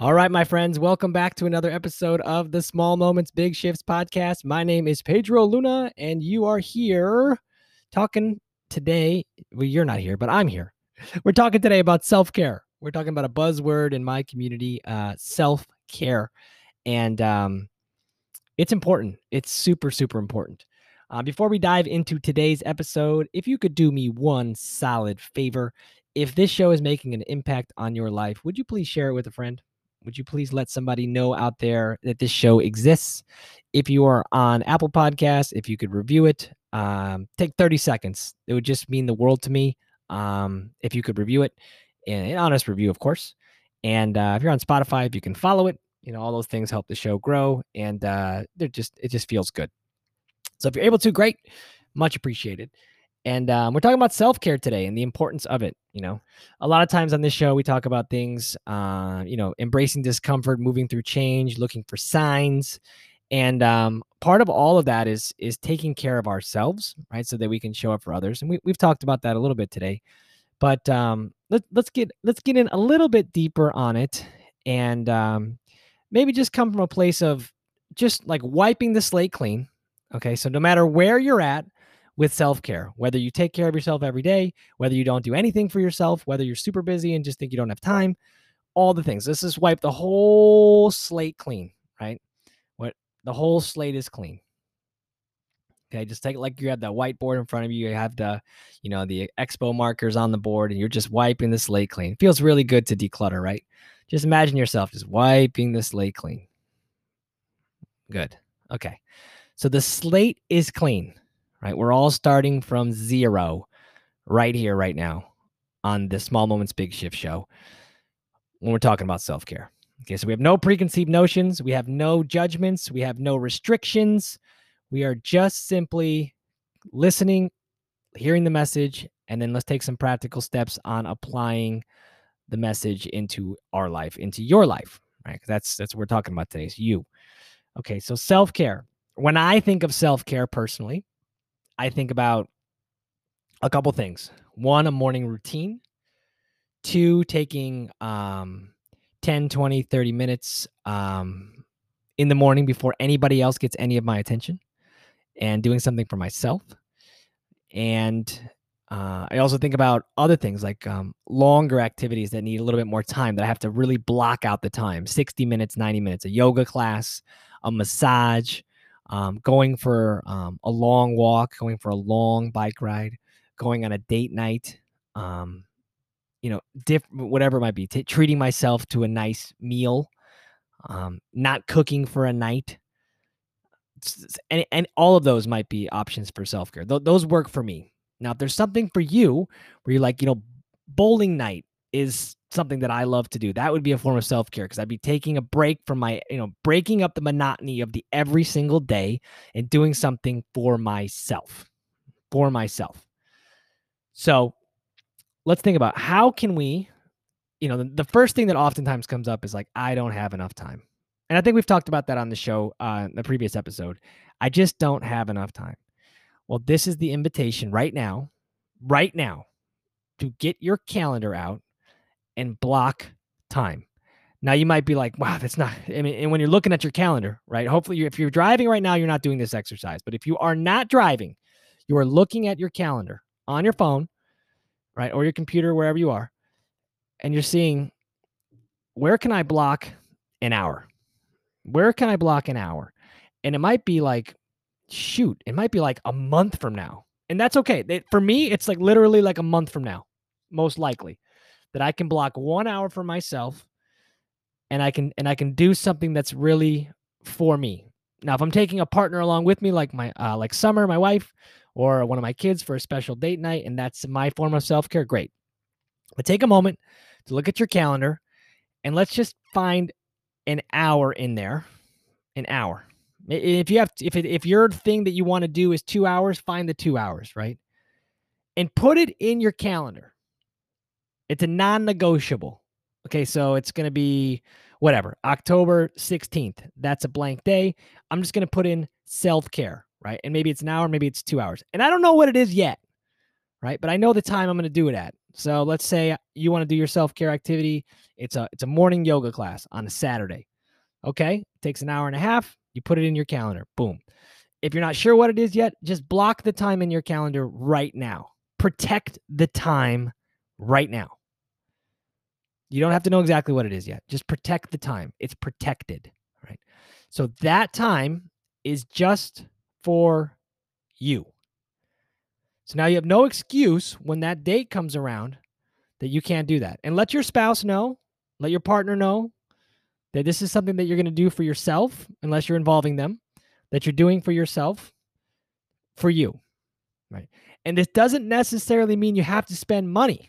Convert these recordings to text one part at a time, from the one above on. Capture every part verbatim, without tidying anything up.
All right, my friends, welcome back to another episode of the Small Moments, Big Shifts podcast. My name is Pedro Luna, and you are here talking today. Well, you're not here, but I'm here. We're talking today about self-care. We're talking about a buzzword in my community, uh, self-care. And um, it's important. It's super, super important. Uh, before we dive into today's episode, if you could do me one solid favor, if this show is making an impact on your life, would you please share it with a friend? Would you please let somebody know out there that this show exists? If you are on Apple Podcasts, if you could review it, um, take thirty seconds. It would just mean the world to me um, if you could review it. An honest review, of course. And uh, if you're on Spotify, if you can follow it, you know, all those things help the show grow. And uh, they're just it just feels good. So if you're able to, great. Much appreciated. And um, we're talking about self-care today and the importance of it. You know, a lot of times on this show, we talk about things, uh, you know, embracing discomfort, moving through change, looking for signs. And um, part of all of that is is taking care of ourselves, right? So that we can show up for others. And we, we've talked about that a little bit today. But um, let, let's get let's get in a little bit deeper on it and um, maybe just come from a place of just like wiping the slate clean. Okay, so no matter where you're at, with self-care, whether you take care of yourself every day, whether you don't do anything for yourself, whether you're super busy and just think you don't have time, all the things. Let's just wipe the whole slate clean, right? What the whole slate is clean. Okay, just take it like you have that whiteboard in front of you. You have the, you know, the expo markers on the board, and you're just wiping the slate clean. It feels really good to declutter, right? Just imagine yourself just wiping the slate clean. Good. Okay, so the slate is clean. Right, we're all starting from zero right here, right now on the Small Moments, Big Shift show when we're talking about self-care. Okay, so we have no preconceived notions. We have no judgments. We have no restrictions. We are just simply listening, hearing the message, and then let's take some practical steps on applying the message into our life, into your life, right? Because that's, that's what we're talking about today is you. Okay, so self-care. When I think of self-care personally, I think about a couple things. One, a morning routine. Two, taking um, ten, twenty, thirty minutes um, in the morning before anybody else gets any of my attention and doing something for myself. And uh, I also think about other things like um, longer activities that need a little bit more time that I have to really block out the time. sixty minutes, ninety minutes, a yoga class, a massage, Um, going for um, a long walk, going for a long bike ride, going on a date night, um, you know, diff- whatever it might be, t- treating myself to a nice meal, um, not cooking for a night. And, and all of those might be options for self-care. Th- those work for me. Now, if there's something for you where you're like, you know, bowling night is something that I love to do. That would be a form of self-care because I'd be taking a break from my, you know, breaking up the monotony of the every single day and doing something for myself, for myself. So let's think about how can we, you know, the, the first thing that oftentimes comes up is like, I don't have enough time. And I think we've talked about that on the show, uh, the previous episode. I just don't have enough time. Well, this is the invitation right now, right now to get your calendar out and block time. Now you might be like, wow, that's not, I mean, and when you're looking at your calendar, right? Hopefully you're, if you're driving right now, you're not doing this exercise, but if you are not driving, you are looking at your calendar on your phone, right? Or your computer, wherever you are. And you're seeing, where can I block an hour? Where can I block an hour? And it might be like, shoot, it might be like a month from now. And that's okay. It, for me, it's like literally like a month from now, most likely. That I can block one hour for myself and I can and I can do something that's really for me. Now, if I'm taking a partner along with me, like my uh, like Summer, my wife, or one of my kids for a special date night, and that's my form of self-care, great. But take a moment to look at your calendar and let's just find an hour in there, an hour. If you have, if it, if your thing that you want to do is two hours, find the two hours, right? And put it in your calendar. It's a non-negotiable. Okay, so it's going to be whatever, October sixteenth. That's a blank day. I'm just going to put in self-care, right? And maybe it's an hour, maybe it's two hours. And I don't know what it is yet, right? But I know the time I'm going to do it at. So let's say you want to do your self-care activity. It's a it's a morning yoga class on a Saturday. Okay, it takes an hour and a half. You put it in your calendar. Boom. If you're not sure what it is yet, just block the time in your calendar right now. Protect the time right now. You don't have to know exactly what it is yet. Just protect the time. It's protected, right? So that time is just for you. So now you have no excuse when that date comes around that you can't do that. And let your spouse know, let your partner know that this is something that you're going to do for yourself, unless you're involving them, that you're doing for yourself, for you, right? And this doesn't necessarily mean you have to spend money.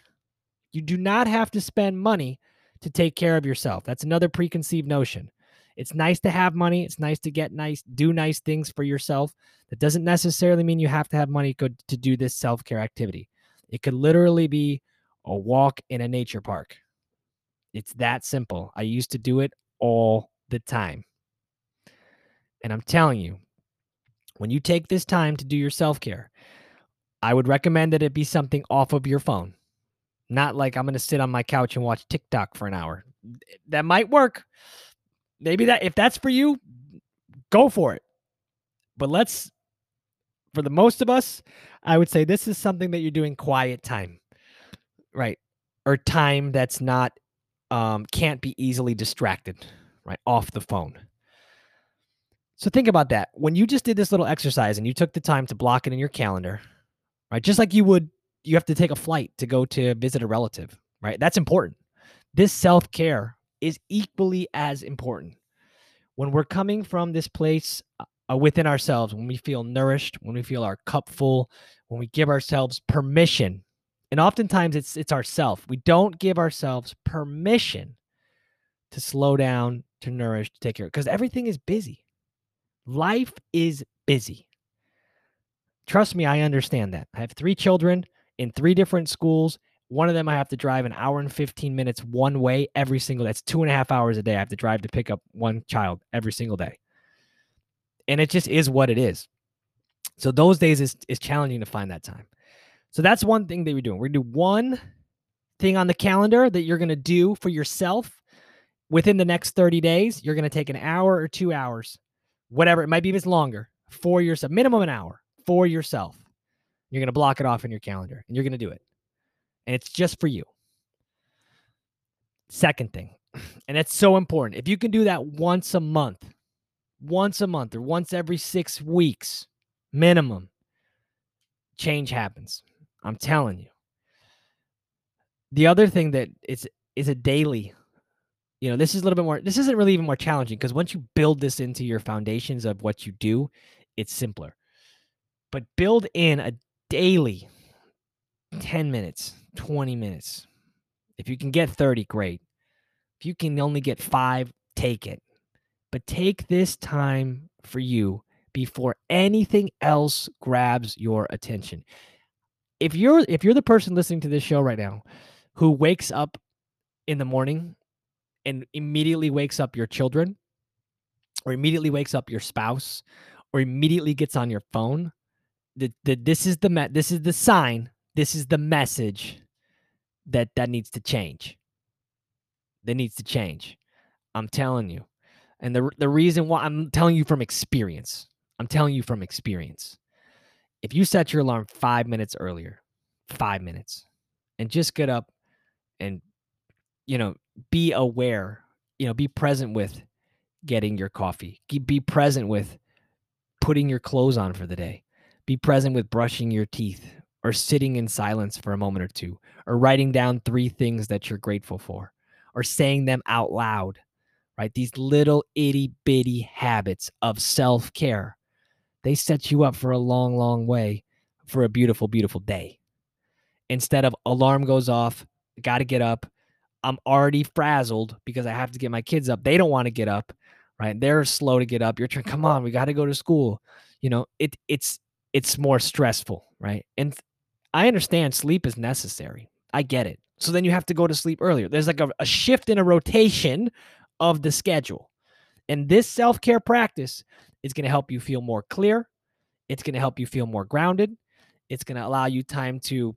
You do not have to spend money to take care of yourself. That's another preconceived notion. It's nice to have money. It's nice to get nice, do nice things for yourself. That doesn't necessarily mean you have to have money to do this self-care activity. It could literally be a walk in a nature park. It's that simple. I used to do it all the time. And I'm telling you, when you take this time to do your self-care, I would recommend that it be something off of your phone. Not like I'm going to sit on my couch and watch TikTok for an hour. That might work. Maybe that, if that's for you, go for it. But let's, for the most of us, I would say this is something that you're doing quiet time, right? Or time that's not, um, can't be easily distracted, right? Off the phone. So think about that. When you just did this little exercise and you took the time to block it in your calendar, right? Just like you would, you have to take a flight to go to visit a relative, right? That's important. This self-care is equally as important. When we're coming from this place uh, within ourselves, when we feel nourished, when we feel our cup full, when we give ourselves permission, and oftentimes it's it's ourself. We don't give ourselves permission to slow down, to nourish, to take care, because everything is busy. Life is busy. Trust me, I understand that. I have three children in three different schools. One of them I have to drive an hour and fifteen minutes one way every single day. That's two and a half hours a day I have to drive to pick up one child every single day. And it just is what it is. So those days is, is challenging to find that time. So that's one thing that we're doing. We're going to do one thing on the calendar that you're going to do for yourself within the next thirty days. You're going to take an hour or two hours, whatever. It might be if it's longer for yourself, minimum an hour for yourself. You're going to block it off in your calendar and you're going to do it. And it's just for you. Second thing, and it's so important. If you can do that once a month, once a month or once every six weeks, minimum, change happens. I'm telling you. The other thing that is, is a daily, you know, this is a little bit more, this isn't really even more challenging because once you build this into your foundations of what you do, it's simpler. But build in a daily ten minutes, twenty minutes. If you can get thirty, great. If you can only get five, take it. But take this time for you before anything else grabs your attention. If you're if you're the person listening to this show right now who wakes up in the morning and immediately wakes up your children or immediately wakes up your spouse or immediately gets on your phone, the, the, this is the me- this is the sign. This is the message that that needs to change. That needs to change. I'm telling you. And the the reason why I'm telling you from experience. I'm telling you from experience. If you set your alarm five minutes earlier, five minutes, and just get up and, you know, be aware, you know, be present with getting your coffee. Be present with putting your clothes on for the day. Be present with brushing your teeth, or sitting in silence for a moment or two, or writing down three things that you're grateful for, or saying them out loud, right? These little itty bitty habits of self-care, they set you up for a long, long way for a beautiful, beautiful day. Instead of alarm goes off, got to get up. I'm already frazzled because I have to get my kids up. They don't want to get up, right? They're slow to get up. You're trying, come on, we got to go to school. You know, it it's it's more stressful, right? And I understand sleep is necessary. I get it. So then you have to go to sleep earlier. There's like a, a shift in a rotation of the schedule. And this self-care practice is going to help you feel more clear. It's going to help you feel more grounded. It's going to allow you time to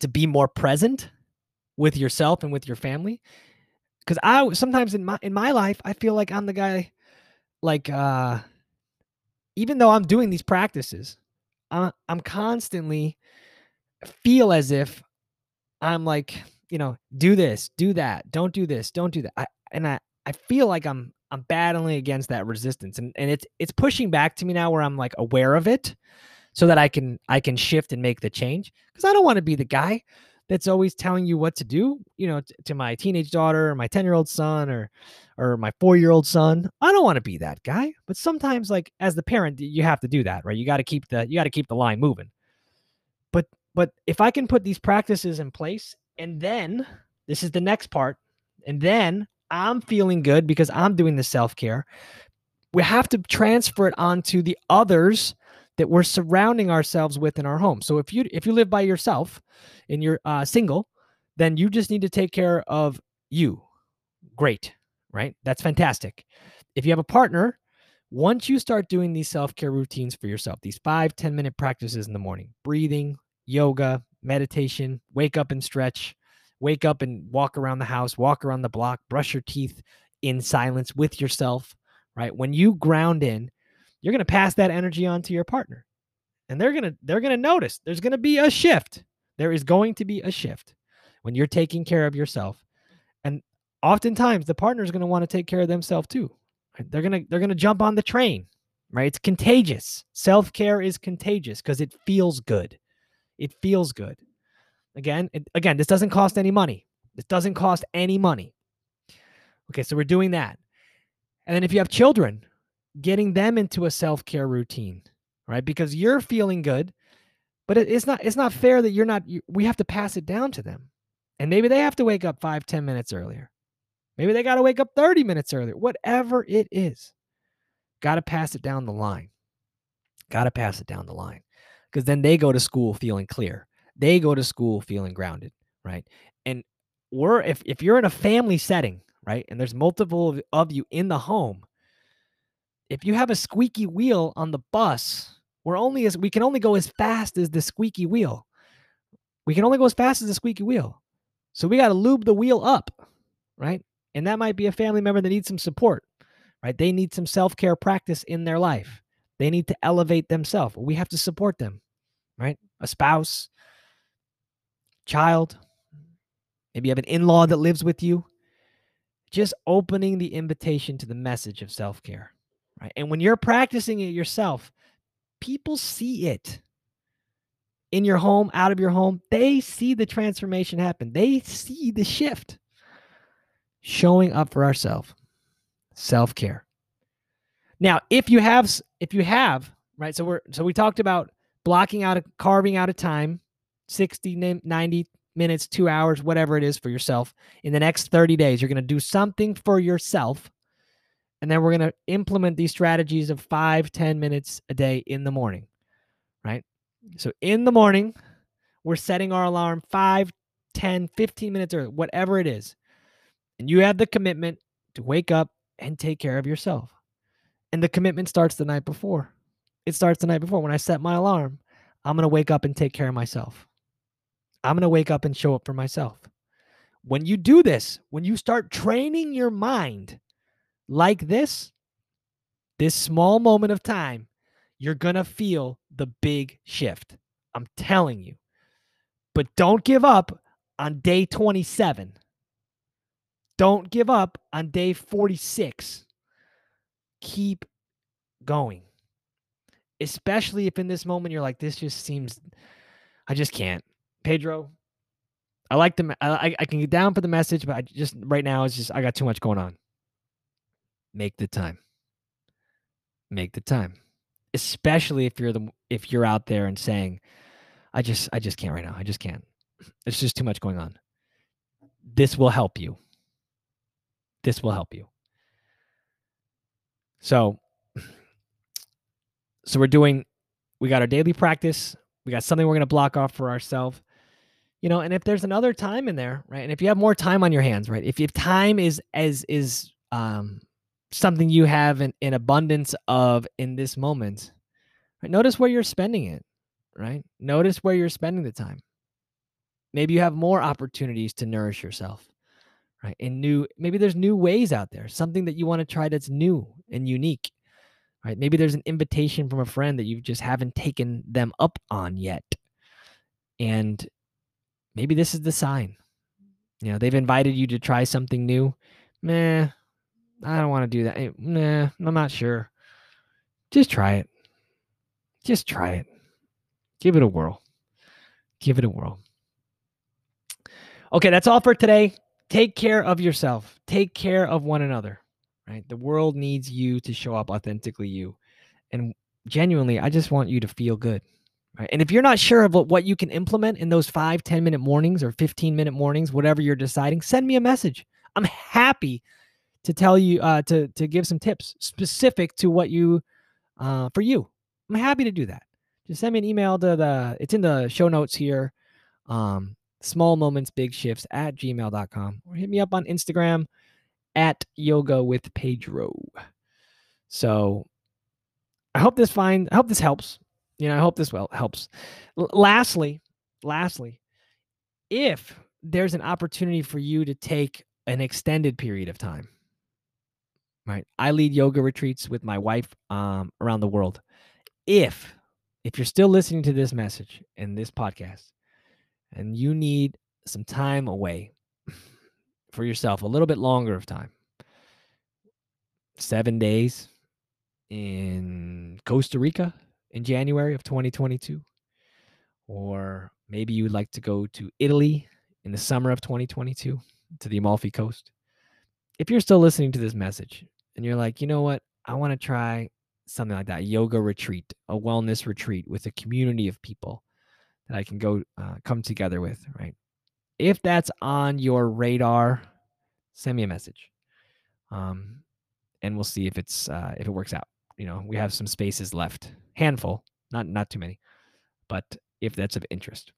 to be more present with yourself and with your family. Because I sometimes in my in my life, I feel like I'm the guy, like uh, even though I'm doing these practices, I'm I'm constantly feel as if I'm like, you know, do this, do that, don't do this, don't do that. I, and I I feel like I'm I'm battling against that resistance, and and it's it's pushing back to me now where I'm like aware of it, so that I can I can shift and make the change. Because I don't want to be the guy that's always telling you what to do, you know, t- to my teenage daughter or my ten-year-old son or or my four-year-old son. I don't want to be that guy. But sometimes, like, as the parent, you have to do that, right? You got to keep the you got to keep the line moving. But but if I can put these practices in place, and then this is the next part, and then I'm feeling good because I'm doing the self-care, we have to transfer it onto the others that we're surrounding ourselves with in our home. So if you if you live by yourself and you're uh, single, then you just need to take care of you. Great, right? That's fantastic. If you have a partner, once you start doing these self-care routines for yourself, these five, ten-minute practices in the morning, breathing, yoga, meditation, wake up and stretch, wake up and walk around the house, walk around the block, brush your teeth in silence with yourself, right? When you ground in, you're going to pass that energy on to your partner, and they're going to, they're going to notice there's going to be a shift. There is going to be a shift when you're taking care of yourself. And oftentimes the partner is going to want to take care of themselves too. They're going to, they're going to jump on the train, right? It's contagious. Self-care is contagious because it feels good. It feels good. Again, it, again, this doesn't cost any money. This doesn't cost any money. Okay. So we're doing that. And then if you have children, getting them into a self-care routine, right? Because you're feeling good, but it, it's not, it's not fair that you're not, you, we have to pass it down to them. And maybe they have to wake up five, ten minutes earlier. Maybe they got to wake up thirty minutes earlier, whatever it is. Got to pass it down the line. Got to pass it down the line. Because then they go to school feeling clear. They go to school feeling grounded, right? And we're, if, if you're in a family setting, right? And there's multiple of, of you in the home, if you have a squeaky wheel on the bus, we're only as we can only go as fast as the squeaky wheel. We can only go as fast as the squeaky wheel. So we got to lube the wheel up, right? And that might be a family member that needs some support, right? They need some self-care practice in their life. They need to elevate themselves. We have to support them, right? A spouse, child, maybe you have an in-law that lives with you. Just opening the invitation to the message of self-care. Right? And when you're practicing it yourself, people see it in your home, out of your home. They see the transformation happen. They see the shift. Showing up for ourselves, self-care. Now, if you have, if you have, right? So we're, so we talked about blocking out, a, carving out a time, sixty, ninety minutes, two hours, whatever it is for yourself. In the next thirty days, you're going to do something for yourself. And then we're going to implement these strategies of five, ten minutes a day in the morning, right? So in the morning, we're setting our alarm five, ten, fifteen minutes early, whatever it is. And you have the commitment to wake up and take care of yourself. And the commitment starts the night before. It starts the night before. When I set my alarm, I'm going to wake up and take care of myself. I'm going to wake up and show up for myself. When you do this, when you start training your mind like this, this small moment of time, you're going to feel the big shift. I'm telling you. But don't give up on day twenty-seven. Don't give up on day forty-six. Keep going. Especially if in this moment you're like, this just seems, I just can't. Pedro, I like the, I, I can get down for the message, but I just, right now, it's just, I got too much going on. Make the time. Make the time. Especially if you're the if you're out there and saying, I just I just can't right now. I just can't. It's just too much going on. This will help you. This will help you. So so we're doing we got our daily practice. We got something we're going to block off for ourselves. You know, and if there's another time in there, right? And if you have more time on your hands, right? If if time is as is um something you have in, in abundance of in this moment, right? Notice where you're spending it, right? Notice where you're spending the time. Maybe you have more opportunities to nourish yourself, right? And new, maybe there's new ways out there, something that you want to try that's new and unique, right? Maybe there's an invitation from a friend that you just haven't taken them up on yet. And maybe this is the sign. You know, they've invited you to try something new. Meh, I don't want to do that. Nah, I'm not sure. Just try it. Just try it. Give it a whirl. Give it a whirl. Okay, that's all for today. Take care of yourself. Take care of one another, right? The world needs you to show up authentically you. And genuinely, I just want you to feel good, right? And if you're not sure of what you can implement in those five, ten-minute mornings or fifteen-minute mornings, whatever you're deciding, send me a message. I'm happy to tell you, uh, to, to give some tips specific to what you, uh, for you. I'm happy to do that. Just send me an email to the, it's in the show notes here, um, small moments big shifts at gmail dot com, or hit me up on Instagram at yoga with pedro. So I hope this find, I hope this helps. You know, I hope this well helps. L- lastly, lastly, if there's an opportunity for you to take an extended period of time, right? I lead yoga retreats with my wife um, around the world. If, if you're still listening to this message and this podcast, and you need some time away for yourself, a little bit longer of time, seven days in Costa Rica in January of twenty twenty-two, or maybe you would like to go to Italy in the summer of twenty twenty-two to the Amalfi Coast. If you're still listening to this message and you're like, you know what, I want to try something like that, yoga retreat, a wellness retreat with a community of people that I can go uh, come together with, right? If that's on your radar, send me a message, um, and we'll see if it's uh, if it works out. You know, we have some spaces left, handful, not not too many, but if that's of interest.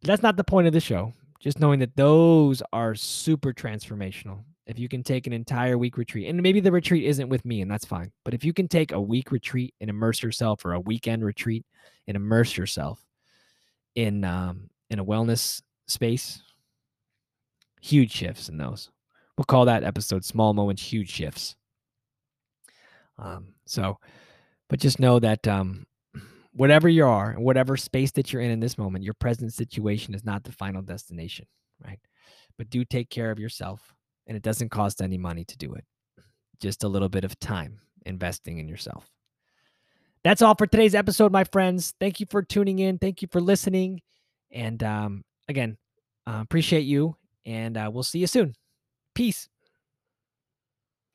But that's not the point of the show. Just knowing that those are super transformational. If you can take an entire week retreat, and maybe the retreat isn't with me, and that's fine. But if you can take a week retreat and immerse yourself, or a weekend retreat and immerse yourself in um, in a wellness space, huge shifts in those. We'll call that episode Small Moments, Huge Shifts. Um, so, but just know that um, whatever you are, and whatever space that you're in in this moment, your present situation is not the final destination, right? But do take care of yourself. And it doesn't cost any money to do it. Just a little bit of time investing in yourself. That's all for today's episode, my friends. Thank you for tuning in. Thank you for listening. And um, again, uh, appreciate you. And uh, we'll see you soon. Peace.